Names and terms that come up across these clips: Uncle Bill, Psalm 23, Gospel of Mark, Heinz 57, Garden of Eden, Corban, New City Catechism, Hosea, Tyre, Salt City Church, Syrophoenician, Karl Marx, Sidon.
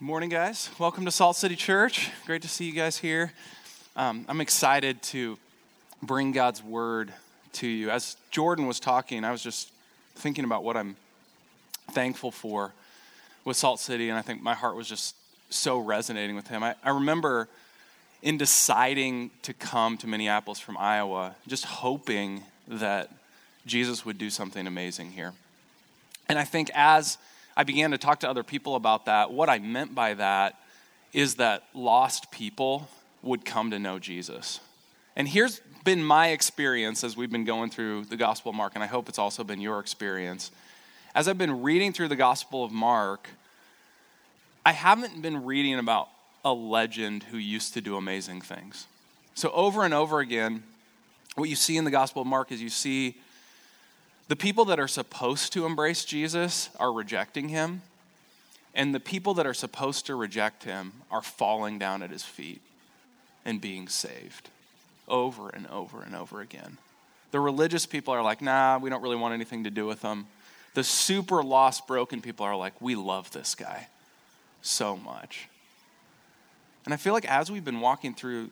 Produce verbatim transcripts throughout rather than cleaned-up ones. Good morning, guys. Welcome to Salt City Church. Great to see you guys here. Um, I'm excited to bring God's word to you. As Jordan was talking, I was just thinking about what I'm thankful for with Salt City, and I think my heart was just so resonating with him. I, I remember in deciding to come to Minneapolis from Iowa, just hoping that Jesus would do something amazing here. And I think as I began to talk to other people about that, what I meant by that is that lost people would come to know Jesus. And here's been my experience as we've been going through the Gospel of Mark, and I hope it's also been your experience. As I've been reading through the Gospel of Mark, I haven't been reading about a legend who used to do amazing things. So over and over again, what you see in the Gospel of Mark is you see the people that are supposed to embrace Jesus are rejecting him, and the people that are supposed to reject him are falling down at his feet and being saved over and over and over again. The religious people are like, nah, we don't really want anything to do with them. The super lost, broken people are like, we love this guy so much. And I feel like as we've been walking through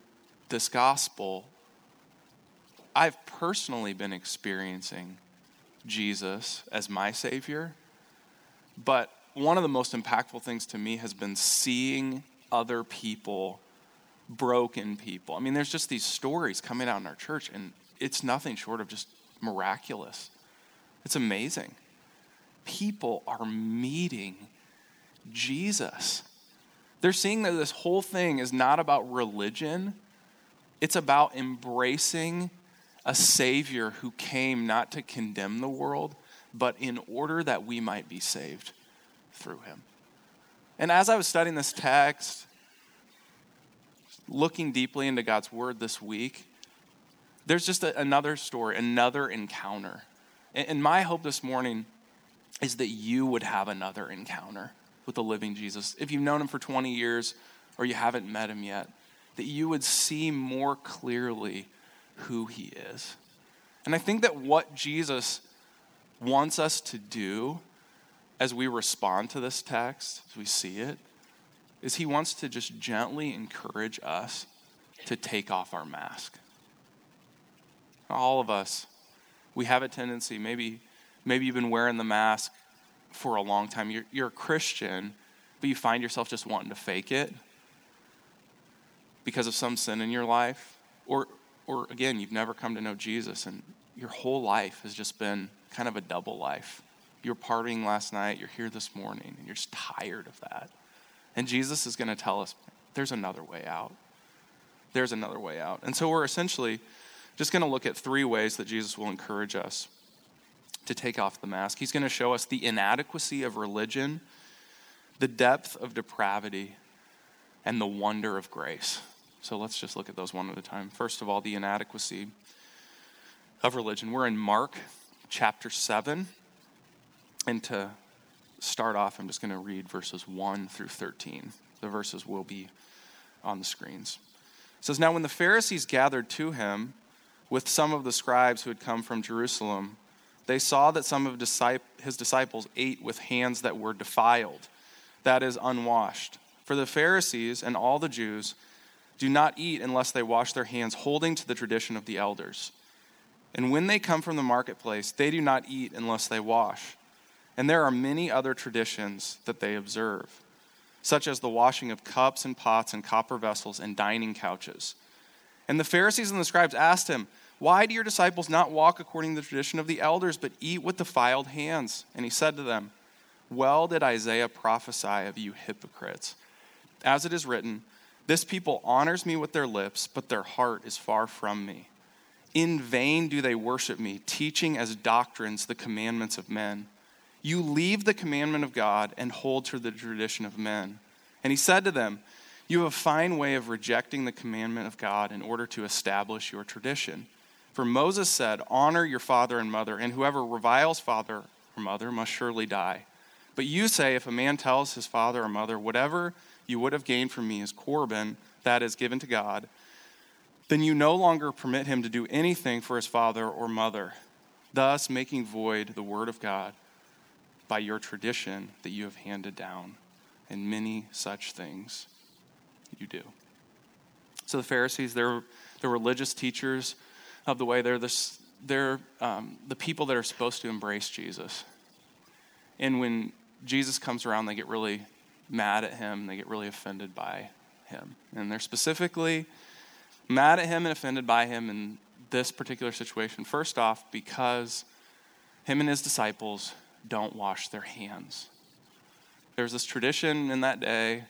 this gospel, I've personally been experiencing Jesus as my Savior, but one of the most impactful things to me has been seeing other people, broken people. I mean, there's just these stories coming out in our church, and it's nothing short of just miraculous. It's amazing. People are meeting Jesus. They're seeing that this whole thing is not about religion. It's about embracing a Savior who came not to condemn the world, but in order that we might be saved through him. And as I was studying this text, looking deeply into God's word this week, there's just a, another story, another encounter. And, and my hope this morning is that you would have another encounter with the living Jesus. If you've known him for twenty years or you haven't met him yet, that you would see more clearly who he is. And I think that what Jesus wants us to do as we respond to this text, as we see it, is he wants to just gently encourage us to take off our mask. All of us, we have a tendency, maybe maybe you've been wearing the mask for a long time. You're, you're a Christian, but you find yourself just wanting to fake it because of some sin in your life. Or Or again, you've never come to know Jesus, and your whole life has just been kind of a double life. You're partying last night, you're here this morning, and you're just tired of that. And Jesus is going to tell us, there's another way out. There's another way out. And so we're essentially just going to look at three ways that Jesus will encourage us to take off the mask. He's going to show us the inadequacy of religion, the depth of depravity, and the wonder of grace. So let's just look at those one at a time. First of all, the inadequacy of religion. We're in Mark chapter seven. And to start off, I'm just going to read verses one through thirteen. The verses will be on the screens. It says, "Now when the Pharisees gathered to him with some of the scribes who had come from Jerusalem, they saw that some of his disciples ate with hands that were defiled, that is, unwashed. For the Pharisees and all the Jews do not eat unless they wash their hands, holding to the tradition of the elders. And when they come from the marketplace, they do not eat unless they wash. And there are many other traditions that they observe, such as the washing of cups and pots and copper vessels and dining couches. And the Pharisees and the scribes asked him, 'Why do your disciples not walk according to the tradition of the elders, but eat with defiled hands?' And he said to them, 'Well did Isaiah prophesy of you hypocrites, as it is written, this people honors me with their lips, but their heart is far from me. In vain do they worship me, teaching as doctrines the commandments of men. You leave the commandment of God and hold to the tradition of men.' And he said to them, 'You have a fine way of rejecting the commandment of God in order to establish your tradition. For Moses said, honor your father and mother, and whoever reviles father or mother must surely die. But you say, if a man tells his father or mother, whatever you would have gained from me is Corban, that is given to God, then you no longer permit him to do anything for his father or mother, thus making void the word of God by your tradition that you have handed down and many such things you do. So the Pharisees, they're the religious teachers of the way. They're the, they're, um, the people that are supposed to embrace Jesus. And when Jesus comes around, they get really mad at him. They get really offended by him. And they're specifically mad at him and offended by him in this particular situation. First off, because him and his disciples don't wash their hands. There's this tradition in that day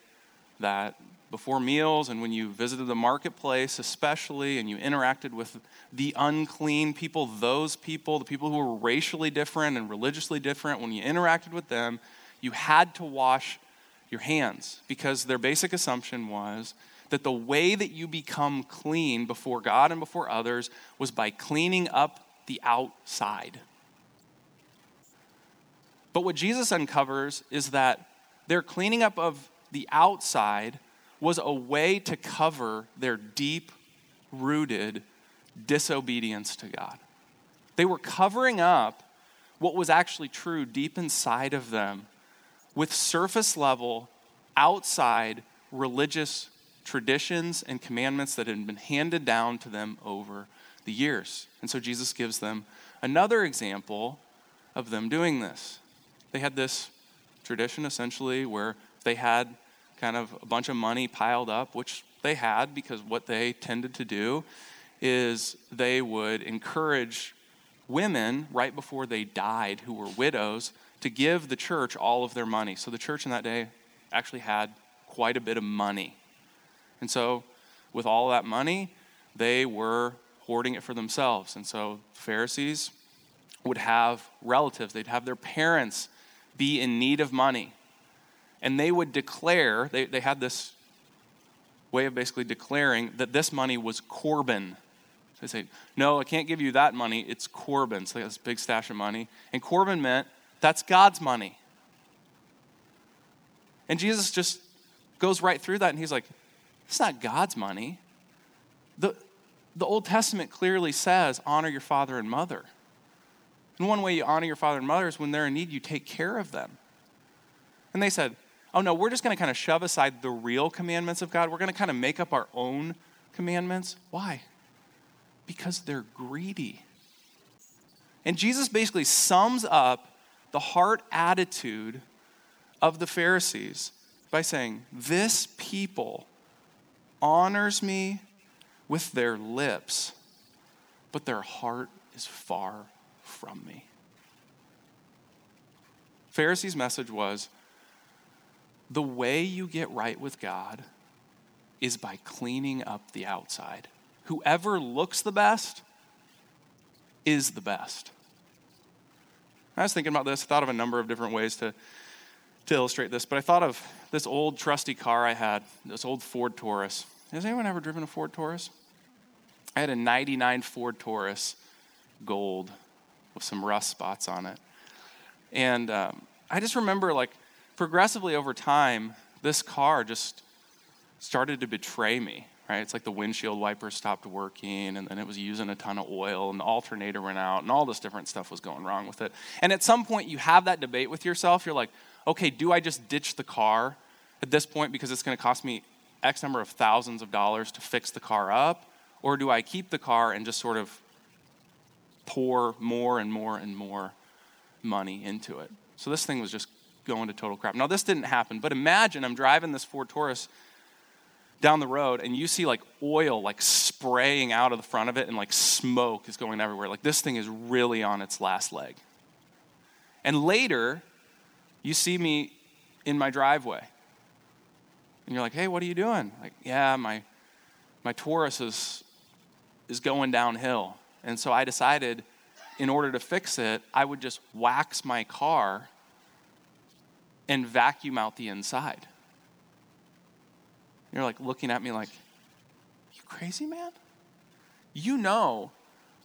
that before meals and when you visited the marketplace especially and you interacted with the unclean people, those people, the people who were racially different and religiously different, when you interacted with them, you had to wash your hands because their basic assumption was that the way that you become clean before God and before others was by cleaning up the outside. But what Jesus uncovers is that their cleaning up of the outside was a way to cover their deep-rooted disobedience to God. They were covering up what was actually true deep inside of them with surface-level, outside religious traditions and commandments that had been handed down to them over the years. And so Jesus gives them another example of them doing this. They had this tradition, essentially, where they had kind of a bunch of money piled up, which they had because what they tended to do is they would encourage women right before they died who were widows to give the church all of their money. So the church in that day actually had quite a bit of money. And so with all that money, they were hoarding it for themselves. And so Pharisees would have relatives. They'd have their parents be in need of money. And they would declare, they, they had this way of basically declaring that this money was Corban. So they say, no, I can't give you that money. It's Corban. So they had this big stash of money. And Corban meant that's God's money. And Jesus just goes right through that and he's like, it's not God's money. The, the Old Testament clearly says, honor your father and mother. And one way you honor your father and mother is when they're in need, you take care of them. And they said, oh no, we're just going to kind of shove aside the real commandments of God. We're going to kind of make up our own commandments. Why? Because they're greedy. And Jesus basically sums up the heart attitude of the Pharisees by saying, this people honors me with their lips, but their heart is far from me. Pharisees' message was, the way you get right with God is by cleaning up the outside. Whoever looks the best is the best. I was thinking about this, thought of a number of different ways to, to illustrate this, but I thought of this old trusty car I had, this old Ford Taurus. Has anyone ever driven a Ford Taurus? I had a ninety-nine Ford Taurus, gold, with some rust spots on it. And um, I just remember, like, progressively over time, this car just started to betray me, right? It's like the windshield wiper stopped working, and then it was using a ton of oil, and the alternator went out, and all this different stuff was going wrong with it. And at some point, you have that debate with yourself. You're like, okay, do I just ditch the car at this point because it's going to cost me X number of thousands of dollars to fix the car up, or do I keep the car and just sort of pour more and more and more money into it? So this thing was just going to total crap. Now, this didn't happen, but imagine I'm driving this Ford Taurus down the road and you see like oil like spraying out of the front of it and like smoke is going everywhere. Like this thing is really on its last leg. And later, you see me in my driveway and you're like, hey, what are you doing? Like, yeah, my my Taurus is is going downhill. And so I decided in order to fix it, I would just wax my car and vacuum out the inside. You're like looking at me like, you crazy, man? You know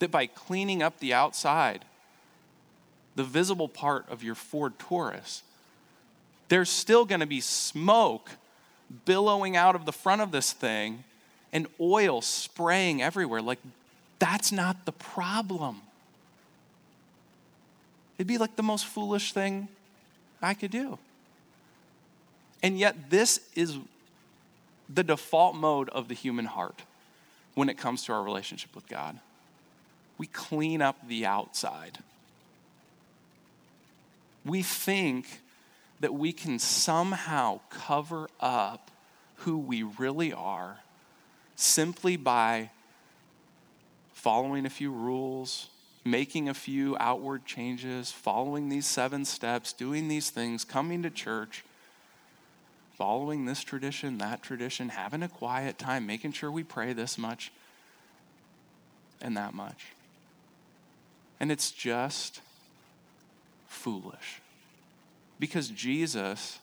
that by cleaning up the outside, the visible part of your Ford Taurus, there's still gonna be smoke billowing out of the front of this thing and oil spraying everywhere. Like, that's not the problem. It'd be like the most foolish thing I could do. And yet this is the default mode of the human heart when it comes to our relationship with God. We clean up the outside. We think that we can somehow cover up who we really are simply by following a few rules, making a few outward changes, following these seven steps, doing these things, coming to church, following this tradition, that tradition, having a quiet time, making sure we pray this much and that much. And it's just foolish, because Jesus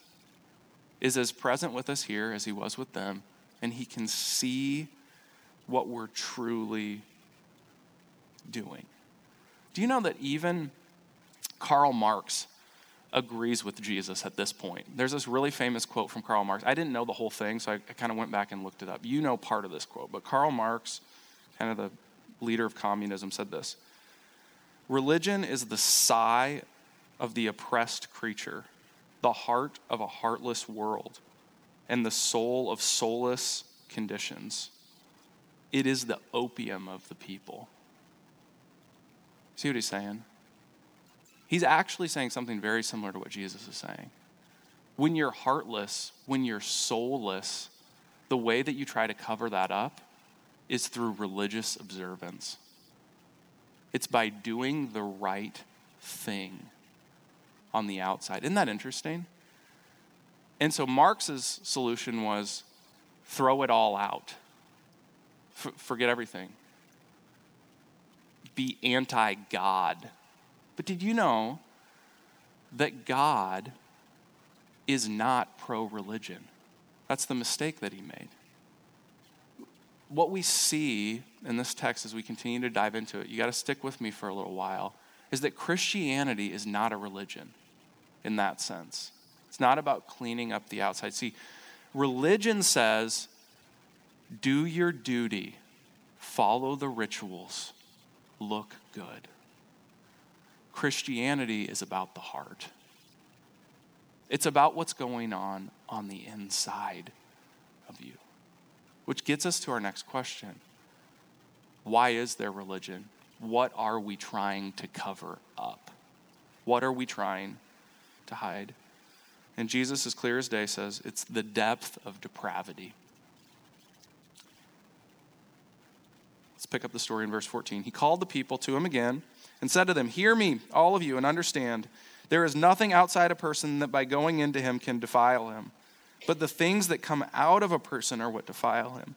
is as present with us here as he was with them, and he can see what we're truly doing. Do you know that even Karl Marx agrees with Jesus at this point? There's this really famous quote from Karl Marx. I didn't know the whole thing, so I, I kind of went back and looked it up. You know part of this quote, but Karl Marx, kind of the leader of communism, said this: "Religion is the sigh of the oppressed creature, the heart of a heartless world, and the soul of soulless conditions. It is the opium of the people." See what he's saying? He's actually saying something very similar to what Jesus is saying. When you're heartless, when you're soulless, the way that you try to cover that up is through religious observance. It's by doing the right thing on the outside. Isn't that interesting? And so Marx's solution was throw it all out. F- forget everything. Be anti-God. But did you know that God is not pro-religion? That's the mistake that he made. What we see in this text as we continue to dive into it, you got to stick with me for a little while, is that Christianity is not a religion in that sense. It's not about cleaning up the outside. See, religion says, do your duty, follow the rituals, look good. Christianity is about the heart. It's about what's going on on the inside of you, which gets us to our next question. Why is there religion? What are we trying to cover up? What are we trying to hide? And Jesus, as clear as day, says it's the depth of depravity. Let's pick up the story in verse fourteen. He called the people to him again and said to them, "Hear me, all of you, and understand. There is nothing outside a person that by going into him can defile him. But the things that come out of a person are what defile him."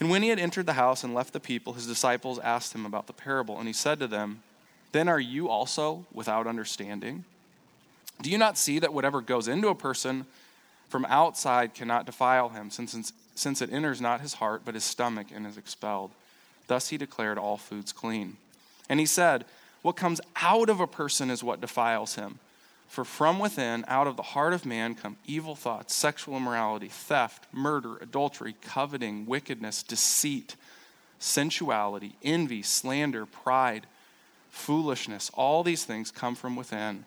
And when he had entered the house and left the people, his disciples asked him about the parable. And he said to them, "Then are you also without understanding? Do you not see that whatever goes into a person from outside cannot defile him, since it's since it enters not his heart, but his stomach, and is expelled? Thus he declared all foods clean." And he said, "What comes out of a person is what defiles him. For from within, out of the heart of man, come evil thoughts, sexual immorality, theft, murder, adultery, coveting, wickedness, deceit, sensuality, envy, slander, pride, foolishness. All these things come from within,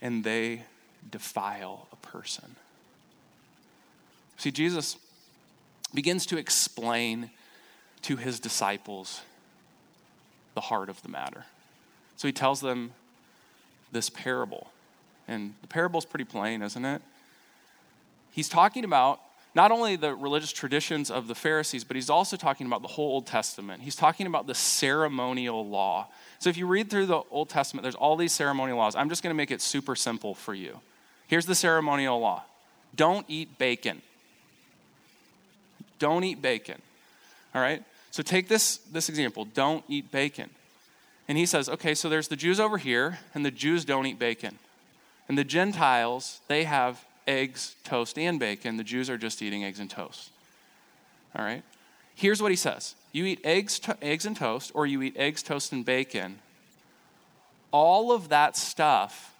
and they defile a person." See, Jesus begins to explain to his disciples the heart of the matter. So he tells them this parable. And the parable's pretty plain, isn't it? He's talking about not only the religious traditions of the Pharisees, but he's also talking about the whole Old Testament. He's talking about the ceremonial law. So if you read through the Old Testament, there's all these ceremonial laws. I'm just going to make it super simple for you. Here's the ceremonial law. Don't eat bacon. Don't eat bacon, all right? So take this, this example, don't eat bacon. And he says, okay, so there's the Jews over here, and the Jews don't eat bacon. And the Gentiles, they have eggs, toast, and bacon. The Jews are just eating eggs and toast, all right? Here's what he says. You eat eggs, to- eggs and toast, or you eat eggs, toast, and bacon. All of that stuff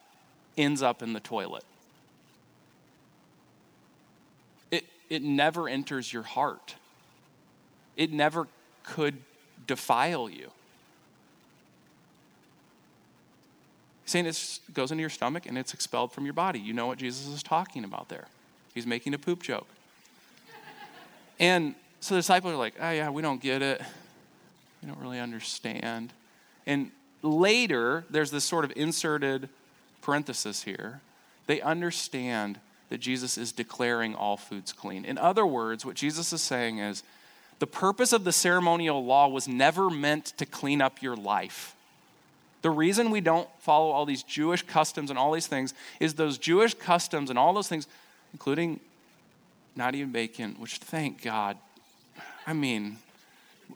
ends up in the toilet. It never enters your heart. It never could defile you. He's saying it goes into your stomach and it's expelled from your body. You know what Jesus is talking about there. He's making a poop joke. And so the disciples are like, oh yeah, we don't get it. We don't really understand. And later, there's this sort of inserted parenthesis here. They understand that Jesus is declaring all foods clean. In other words, what Jesus is saying is, the purpose of the ceremonial law was never meant to clean up your life. The reason we don't follow all these Jewish customs and all these things is those Jewish customs and all those things, including not even bacon, which thank God. I mean,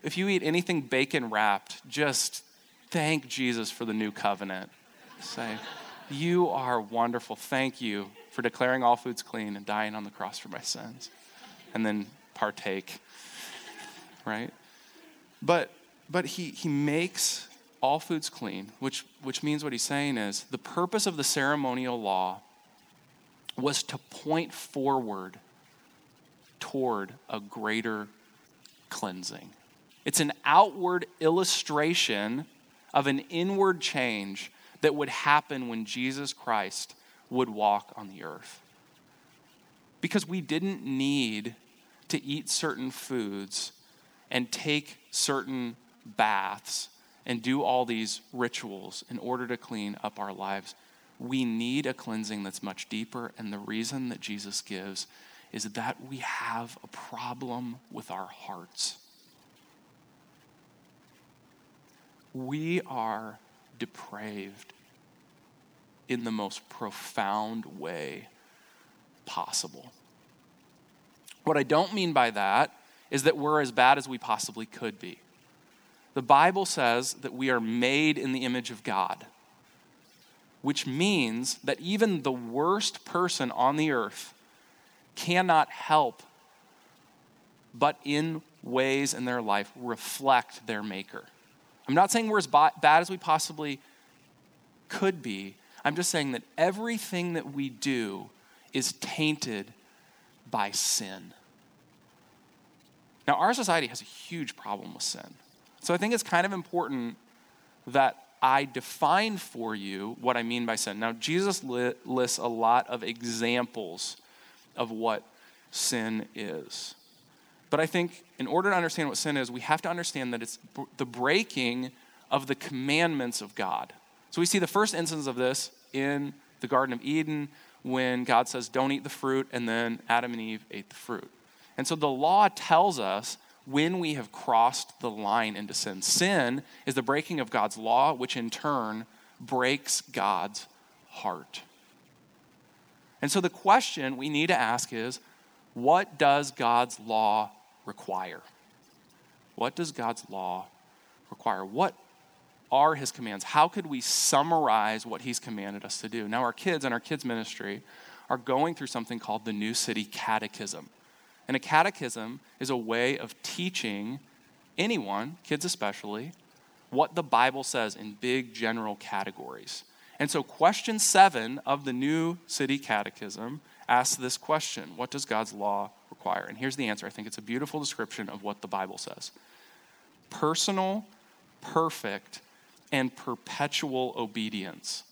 if you eat anything bacon wrapped, just thank Jesus for the new covenant. Say, you are wonderful. Thank you for declaring all foods clean and dying on the cross for my sins. And then partake, right? But but he he makes all foods clean, which which means what he's saying is the purpose of the ceremonial law was to point forward toward a greater cleansing. It's an outward illustration of an inward change that would happen when Jesus Christ would walk on the earth. Because we didn't need to eat certain foods and take certain baths and do all these rituals in order to clean up our lives. We need a cleansing that's much deeper, and the reason that Jesus gives is that we have a problem with our hearts. We are depraved in the most profound way possible. What I don't mean by that is that we're as bad as we possibly could be. The Bible says that we are made in the image of God, which means that even the worst person on the earth cannot help but in ways in their life reflect their maker. I'm not saying we're as bad as we possibly could be. I'm just saying that everything that we do is tainted by sin. Now, our society has a huge problem with sin. So I think it's kind of important that I define for you what I mean by sin. Now, Jesus lists a lot of examples of what sin is. But I think in order to understand what sin is, we have to understand that it's the breaking of the commandments of God. So we see the first instance of this in the Garden of Eden when God says, don't eat the fruit, and then Adam and Eve ate the fruit. And so the law tells us when we have crossed the line into sin. Sin is the breaking of God's law, which in turn breaks God's heart. And so the question we need to ask is, what does God's law require? What does God's law require? What are his commands? How could we summarize what he's commanded us to do? Now, our kids and our kids' ministry are going through something called the New City Catechism. And a catechism is a way of teaching anyone, kids especially, what the Bible says in big general categories. And so question seven of the New City Catechism asks this question: what does God's law require? And here's the answer. I think it's a beautiful description of what the Bible says. Personal, perfect, and perpetual obedience.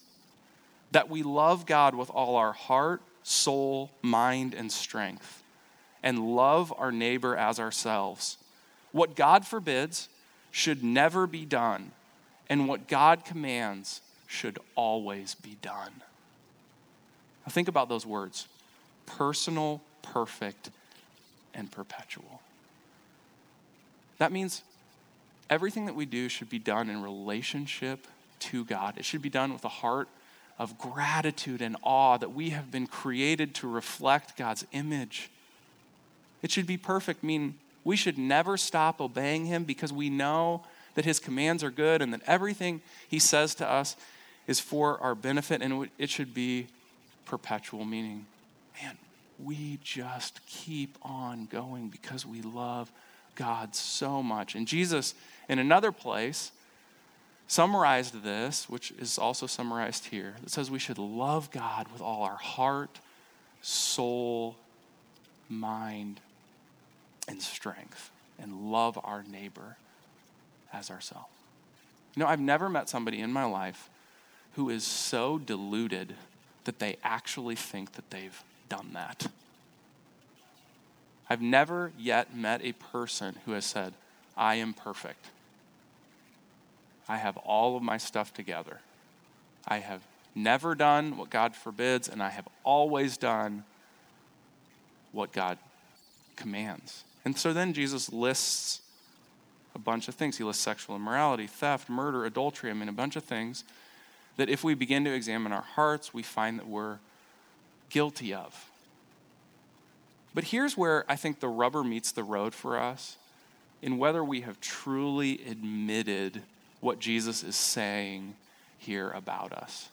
That we love God with all our heart, soul, mind, and strength, and love our neighbor as ourselves. What God forbids should never be done, and what God commands should always be done. Now think about those words. Personal, perfect, and perpetual. That means everything that we do should be done in relationship to God. It should be done with a heart of gratitude and awe that we have been created to reflect God's image. It should be perfect, meaning we should never stop obeying him because we know that his commands are good and that everything he says to us is for our benefit, and it should be perpetual, meaning, man, we just keep on going because we love God so much. And Jesus, in another place, summarized this, which is also summarized here. It says we should love God with all our heart, soul, mind, and strength, and love our neighbor as ourselves. You know, I've never met somebody in my life who is so deluded that they actually think that they've done that. I've never yet met a person who has said, I am perfect. I have all of my stuff together. I have never done what God forbids, and I have always done what God commands. And so then Jesus lists a bunch of things. He lists sexual immorality, theft, murder, adultery. I mean, a bunch of things that if we begin to examine our hearts, we find that we're guilty of. But here's where I think the rubber meets the road for us in whether we have truly admitted what Jesus is saying here about us.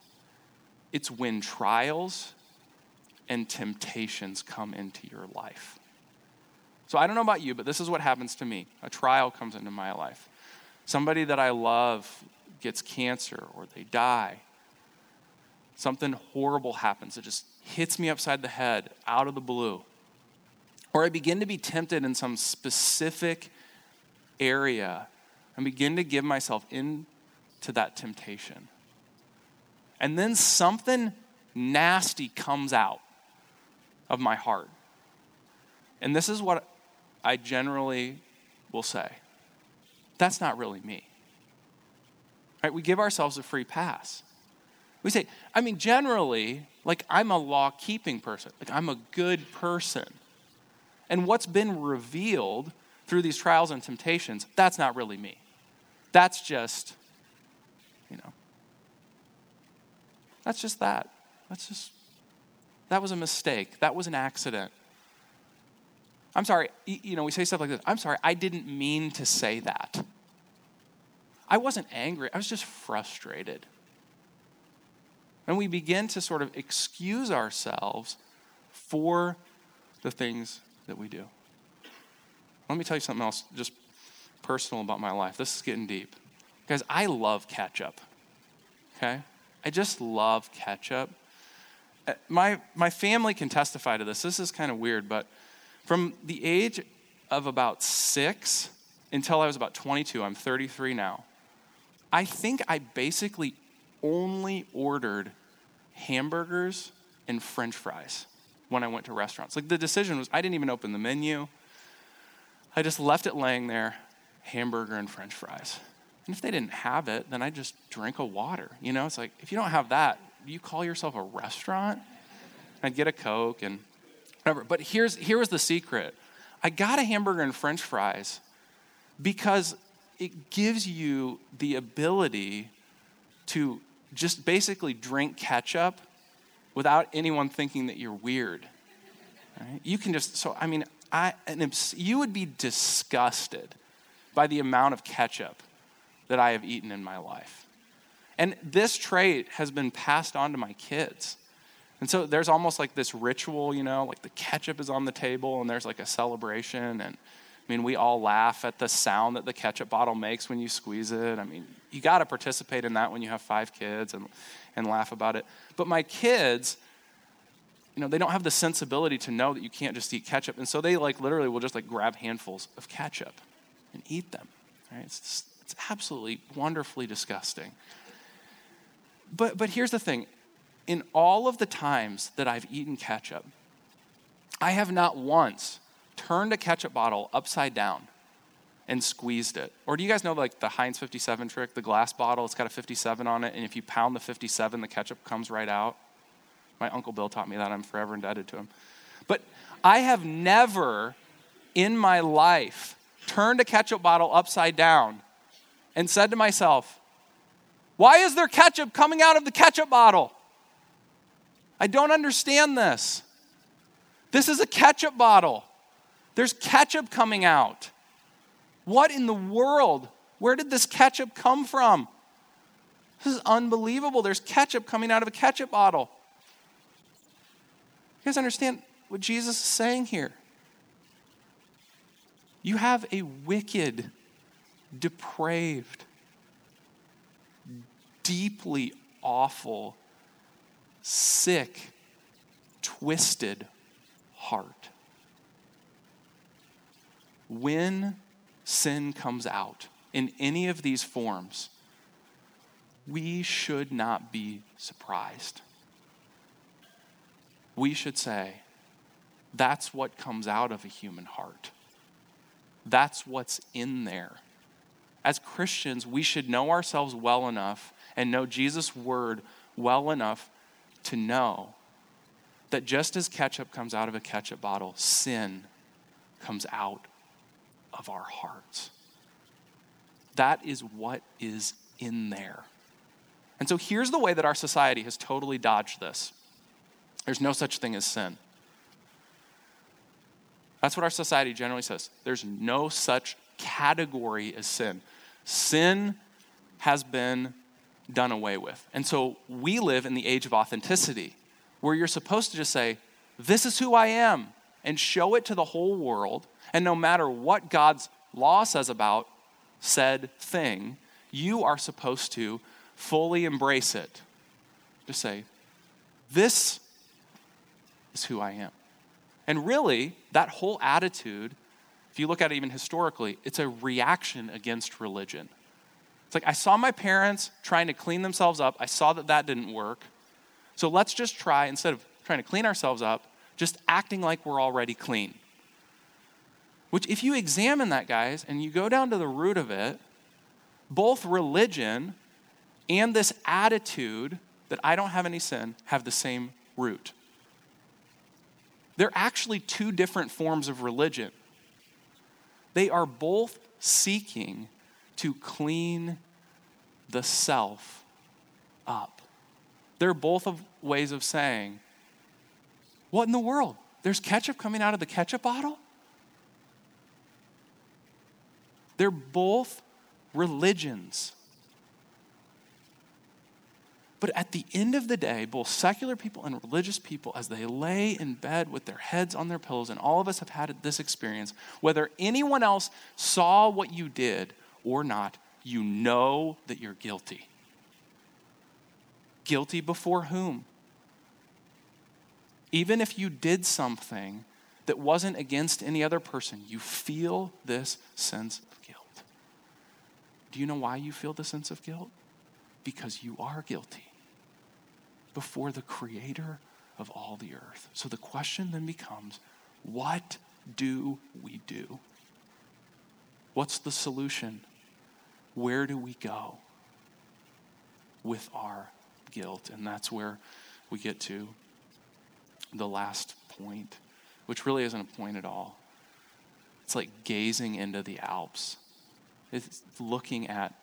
It's when trials and temptations come into your life. So I don't know about you, but this is what happens to me. A trial comes into my life. Somebody that I love gets cancer or they die. Something horrible happens. It just hits me upside the head, out of the blue. Or I begin to be tempted in some specific area and begin to give myself into that temptation. And then something nasty comes out of my heart. And this is what I generally will say. That's not really me. Right? We give ourselves a free pass. We say, I mean, generally, like I'm a law-keeping person. Like I'm a good person. And what's been revealed through these trials and temptations, that's not really me. That's just, you know, that's just that. That's just, that was a mistake. That was an accident. I'm sorry, you know, we say stuff like this. I'm sorry, I didn't mean to say that. I wasn't angry. I was just frustrated. And we begin to sort of excuse ourselves for the things that we do. Let me tell you something else, just personal about my life. This is getting deep. Guys, I love ketchup, okay? I just love ketchup. My, my family can testify to this. This is kind of weird, but from the age of about six until I was about twenty-two, I'm thirty-three now, I think I basically only ordered hamburgers and French fries when I went to restaurants. Like the decision was, I didn't even open the menu. I just left it laying there, hamburger and French fries. And if they didn't have it, then I just drink a water. You know, it's like, if you don't have that, do you call yourself a restaurant? I'd get a Coke and whatever. But here's here was the secret. I got a hamburger and French fries because it gives you the ability to just basically drink ketchup without anyone thinking that you're weird. Right? You can just, so I mean, I an obs- you would be disgusted by the amount of ketchup that I have eaten in my life. And this trait has been passed on to my kids. And so there's almost like this ritual, you know, like the ketchup is on the table and there's like a celebration. And I mean, we all laugh at the sound that the ketchup bottle makes when you squeeze it. I mean, you got to participate in that when you have five kids and, and laugh about it. But my kids, you know, they don't have the sensibility to know that you can't just eat ketchup. And so they like literally will just like grab handfuls of ketchup and eat them. Right? It's just, it's absolutely wonderfully disgusting. But but here's the thing. In all of the times that I've eaten ketchup, I have not once turned a ketchup bottle upside down and squeezed it. Or do you guys know like the Heinz fifty-seven trick, the glass bottle, it's got a fifty-seven on it, and if you pound the fifty-seven, the ketchup comes right out? My Uncle Bill taught me that. I'm forever indebted to him. But I have never in my life turned a ketchup bottle upside down and said to myself, why is there ketchup coming out of the ketchup bottle? I don't understand this. This is a ketchup bottle. There's ketchup coming out. What in the world? Where did this ketchup come from? This is unbelievable. There's ketchup coming out of a ketchup bottle. You guys understand what Jesus is saying here? You have a wicked, depraved, deeply awful, sick, twisted heart. When sin comes out in any of these forms, we should not be surprised. We should say, that's what comes out of a human heart. That's what's in there. As Christians, we should know ourselves well enough and know Jesus' word well enough to know that just as ketchup comes out of a ketchup bottle, sin comes out of our hearts. That is what is in there. And so here's the way that our society has totally dodged this. There's no such thing as sin. That's what our society generally says. There's no such category as sin. Sin has been done away with. And so we live in the age of authenticity, where you're supposed to just say, this is who I am, and show it to the whole world. And no matter what God's law says about said thing, you are supposed to fully embrace it. Just say, this is who I am. And really, that whole attitude, if you look at it even historically, it's a reaction against religion. It's like, I saw my parents trying to clean themselves up. I saw that that didn't work. So let's just try, instead of trying to clean ourselves up, just acting like we're already clean. Which, if you examine that, guys, and you go down to the root of it, both religion and this attitude that I don't have any sin have the same root. They're actually two different forms of religion. They are both seeking to clean the self up. They're both of ways of saying, what in the world? There's ketchup coming out of the ketchup bottle? They're both religions. But at the end of the day, both secular people and religious people, as they lay in bed with their heads on their pillows, and all of us have had this experience, whether anyone else saw what you did or not, you know that you're guilty. Guilty before whom? Even if you did something that wasn't against any other person, you feel this sense of guilt. Do you know why you feel the sense of guilt? Because you are guilty before the creator of all the earth. So the question then becomes, what do we do? What's the solution? Where do we go with our guilt? And that's where we get to the last point, which really isn't a point at all. It's like gazing into the Alps. It's looking at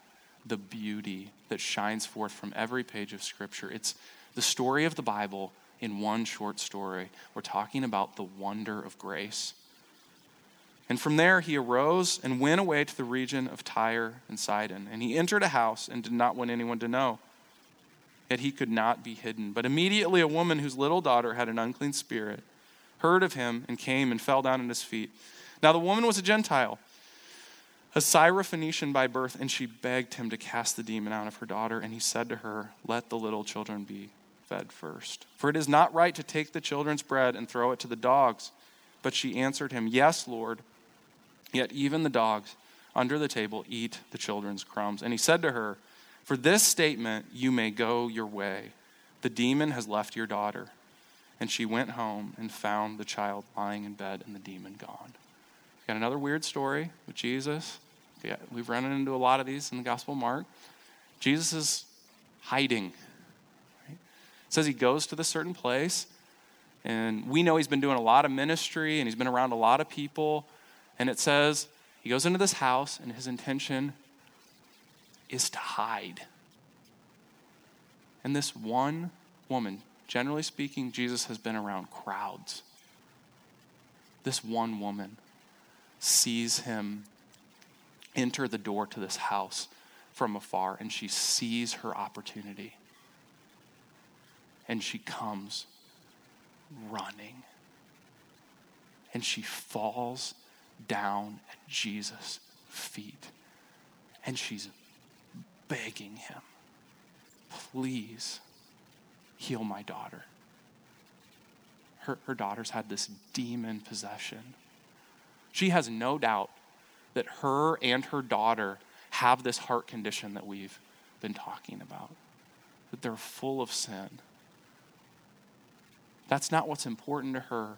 the beauty that shines forth from every page of Scripture. It's the story of the Bible in one short story. We're talking about the wonder of grace. And from there he arose and went away to the region of Tyre and Sidon. And he entered a house and did not want anyone to know. Yet he could not be hidden. But immediately a woman whose little daughter had an unclean spirit heard of him and came and fell down at his feet. Now the woman was a Gentile, a Syrophoenician by birth, and she begged him to cast the demon out of her daughter. And he said to her, let the little children be fed first. For it is not right to take the children's bread and throw it to the dogs. But she answered him, yes, Lord, yet even the dogs under the table eat the children's crumbs. And he said to her, for this statement you may go your way. The demon has left your daughter. And she went home and found the child lying in bed and the demon gone. We've got another weird story with Jesus. Yeah, we've run into a lot of these in the Gospel of Mark. Jesus is hiding. Right? It says he goes to this certain place, and we know he's been doing a lot of ministry, and he's been around a lot of people, and it says he goes into this house, and his intention is to hide. And this one woman, generally speaking, Jesus has been around crowds. This one woman sees him enter the door to this house from afar, and she sees her opportunity. And she comes running. And she falls down at Jesus' feet. And she's begging him, please heal my daughter. Her, her daughter's had this demon possession. She has no doubt that her and her daughter have this heart condition that we've been talking about, that they're full of sin. That's not what's important to her.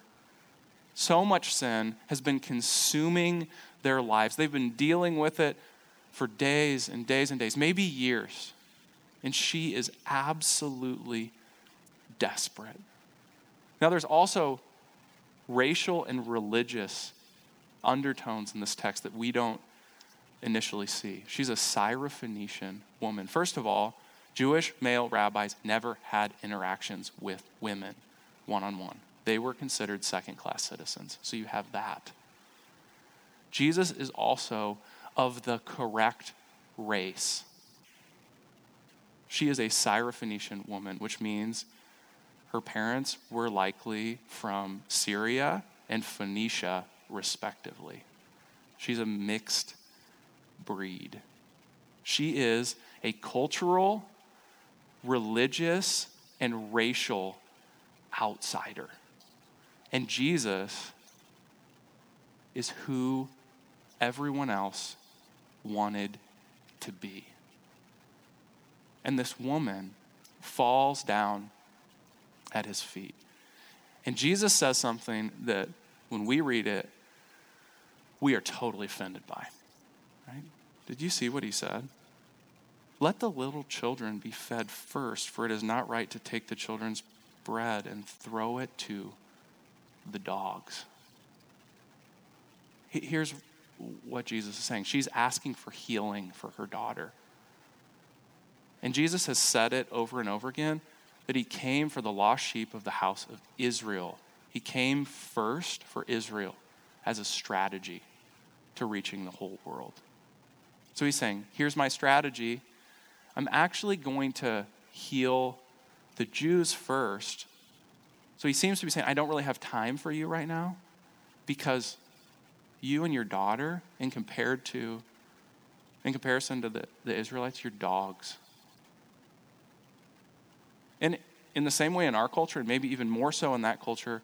So much sin has been consuming their lives. They've been dealing with it for days and days and days, maybe years. And she is absolutely desperate. Now, there's also racial and religious undertones in this text that we don't initially see. She's a Syrophoenician woman. First of all, Jewish male rabbis never had interactions with women one-on-one. They were considered second-class citizens. So you have that. Jesus is also of the correct race. She is a Syrophoenician woman, which means her parents were likely from Syria and Phoenicia, respectively. She's a mixed breed. She is a cultural, religious, and racial outsider. And Jesus is who everyone else wanted to be. And this woman falls down at his feet. And Jesus says something that when we read it, we are totally offended by. Right? Did you see what he said? Let the little children be fed first, for it is not right to take the children's bread and throw it to the dogs. Here's what Jesus is saying. She's asking for healing for her daughter. And Jesus has said it over and over again, that he came for the lost sheep of the house of Israel. He came first for Israel as a strategy to reaching the whole world. So he's saying, here's my strategy. I'm actually going to heal the Jews first. So he seems to be saying, I don't really have time for you right now because you and your daughter, in compared to, in comparison to the, the Israelites, you're dogs. And in the same way in our culture, and maybe even more so in that culture,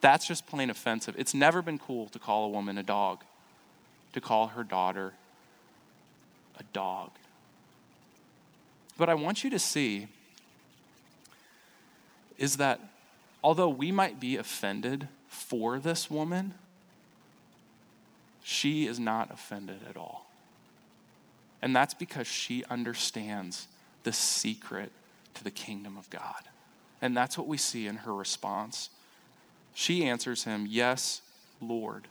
that's just plain offensive. It's never been cool to call a woman a dog, to call her daughter a dog. But I want you to see is that although we might be offended for this woman, she is not offended at all. And that's because she understands the secret to the kingdom of God. And that's what we see in her response. She answers him, yes, Lord.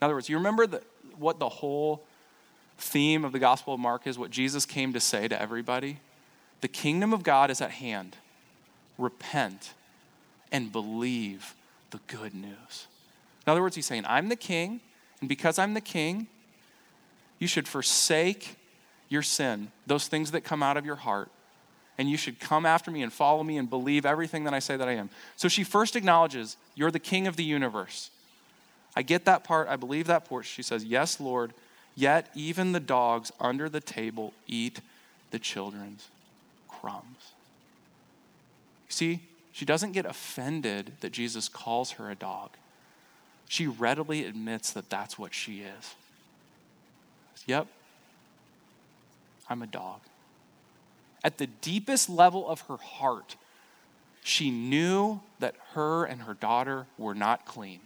In other words, you remember the, what the whole theme of the Gospel of Mark is, what Jesus came to say to everybody? The kingdom of God is at hand. Repent and believe the good news. In other words, he's saying, I'm the king, and because I'm the king, you should forsake your sin, those things that come out of your heart, and you should come after me and follow me and believe everything that I say that I am. So she first acknowledges, you're the king of the universe. I get that part. I believe that part. She says, yes, Lord, yet even the dogs under the table eat the children's crumbs. See, she doesn't get offended that Jesus calls her a dog. She readily admits that that's what she is. Yep, I'm a dog. At the deepest level of her heart, she knew that her and her daughter were not clean.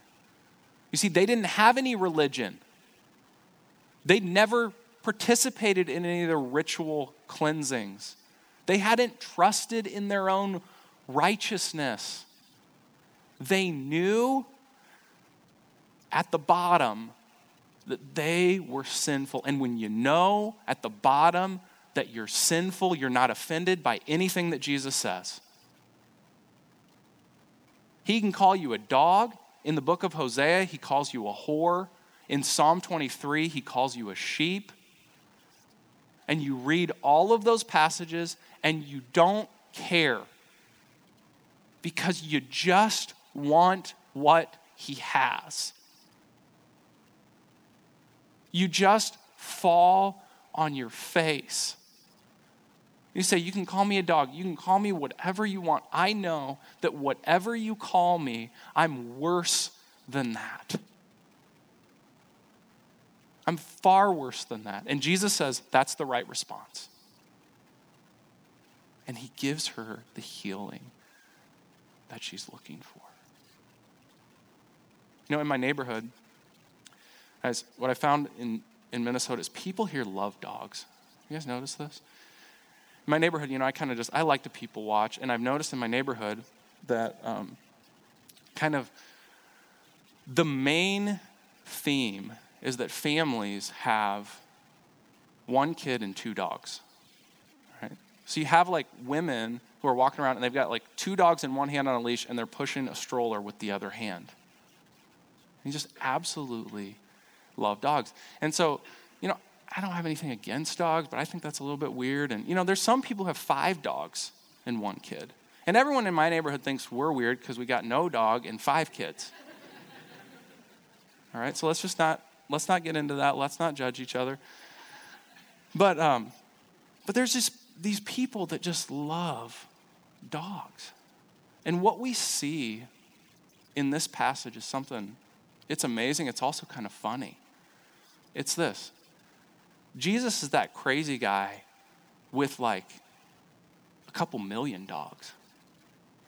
You see, they didn't have any religion. They never participated in any of the ritual cleansings. They hadn't trusted in their own righteousness. They knew at the bottom that they were sinful. And when you know at the bottom that you're sinful, you're not offended by anything that Jesus says. He can call you a dog. In the book of Hosea, he calls you a whore. In Psalm twenty-three, he calls you a sheep. And you read all of those passages and you don't care because you just want what he has. You just fall on your face. You say, you can call me a dog. You can call me whatever you want. I know that whatever you call me, I'm worse than that. I'm far worse than that. And Jesus says, that's the right response. and he gives her the healing that she's looking for. You know, in my neighborhood, as what I found in, in Minnesota is people here love dogs. You guys notice this? In my neighborhood, you know, I kind of just, I like to people watch, and I've noticed in my neighborhood that um, kind of the main theme is that families have one kid and two dogs, right? So you have like women who are walking around and they've got like two dogs in one hand on a leash and they're pushing a stroller with the other hand. You just absolutely love dogs. And so, you know, I don't have anything against dogs, but I think that's a little bit weird. And, you know, there's some people who have five dogs and one kid. And everyone in my neighborhood thinks we're weird because we got no dog and five kids. All right, so let's just not, let's not get into that. Let's not judge each other. But um, but there's just these people that just love dogs. And what we see in this passage is something, it's amazing. It's also kind of funny. It's this. Jesus is that crazy guy with like a couple million dogs,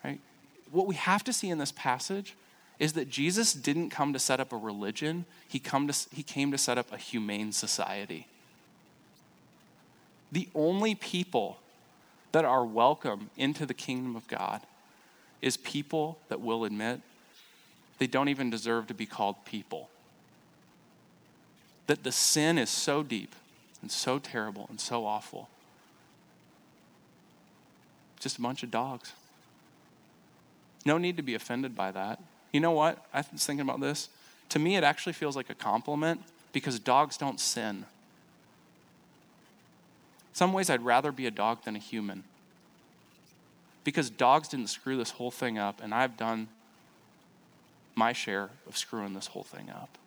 right? What we have to see in this passage is that Jesus didn't come to set up a religion. He, come to, he came to set up a humane society. The only people that are welcome into the kingdom of God is people that will admit they don't even deserve to be called people. That the sin is so deep and so terrible and so awful. Just a bunch of dogs. No need to be offended by that. You know what? I was thinking about this. To me, it actually feels like a compliment because dogs don't sin. In some ways, I'd rather be a dog than a human because dogs didn't screw this whole thing up, and I've done my share of screwing this whole thing up.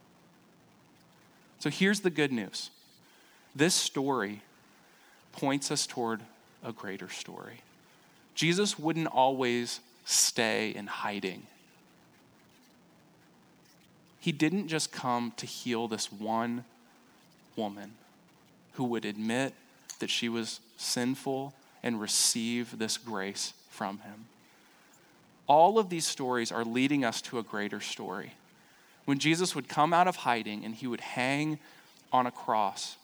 So here's the good news. This story points us toward a greater story. Jesus wouldn't always stay in hiding. He didn't just come to heal this one woman who would admit that she was sinful and receive this grace from him. All of these stories are leading us to a greater story. When Jesus would come out of hiding and he would hang on a cross,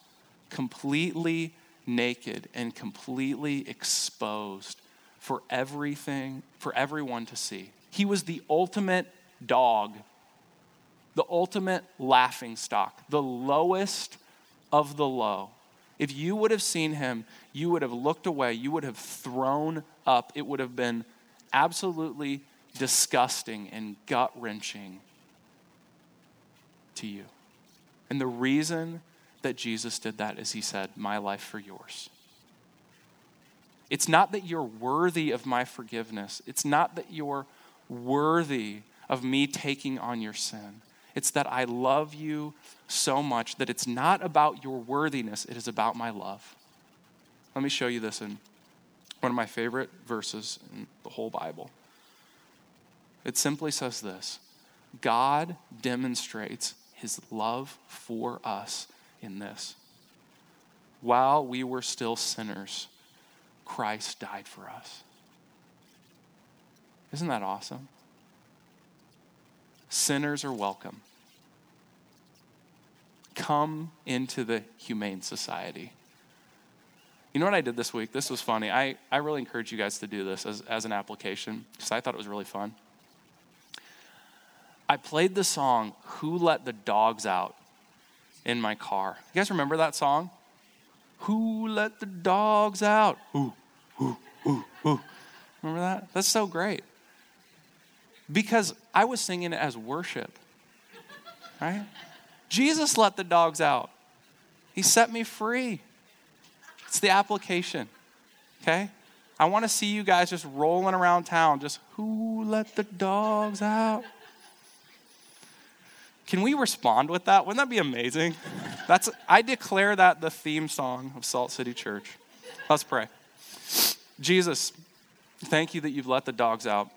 completely naked and completely exposed for everything, for everyone to see. He was the ultimate dog. The ultimate laughing stock, the lowest of the low. If you would have seen him, you would have looked away. You would have thrown up. It would have been absolutely disgusting and gut-wrenching to you. And the reason that Jesus did that is he said, my life for yours. It's not that you're worthy of my forgiveness. It's not that you're worthy of me taking on your sin. It's that I love you so much that it's not about your worthiness, it is about my love. Let me show you this in one of my favorite verses in the whole Bible. It simply says this, God demonstrates his love for us in this. While we were still sinners, Christ died for us. Isn't that awesome? Sinners are welcome. Come into the humane society. You know what I did this week? This was funny. I, I really encourage you guys to do this as, as an application because I thought it was really fun. I played the song, Who Let the Dogs Out, in my car. You guys remember that song? Who let the dogs out? Ooh, ooh, ooh, ooh. Remember that? That's so great. Because I was singing it as worship, right? Jesus let the dogs out. He set me free. It's the application, okay? I want to see you guys just rolling around town, just who let the dogs out? Can we respond with that? Wouldn't that be amazing? That's I declare that the theme song of Salt City Church. Let's pray. Jesus, thank you that you've let the dogs out.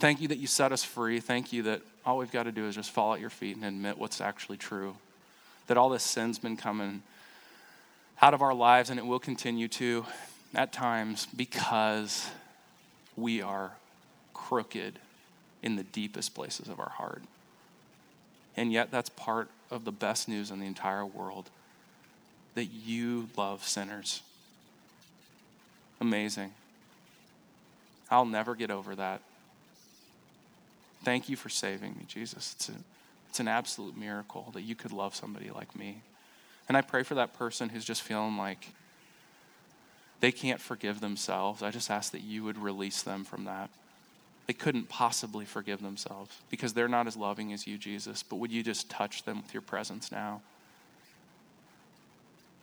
Thank you that you set us free. Thank you that all we've got to do is just fall at your feet and admit what's actually true. That all this sin's been coming out of our lives and it will continue to. at times because we are crooked in the deepest places of our heart. And yet that's part of the best news in the entire world, that you love sinners. Amazing. I'll never get over that. Thank you for saving me, Jesus. It's, a, it's an absolute miracle that you could love somebody like me. And I pray for that person who's just feeling like they can't forgive themselves. I just ask that you would release them from that. They couldn't possibly forgive themselves because they're not as loving as you, Jesus. But would you just touch them with your presence now?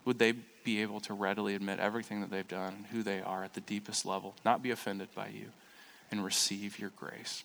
Would they be able to readily admit everything that they've done and who they are at the deepest level, not be offended by you, and receive your grace?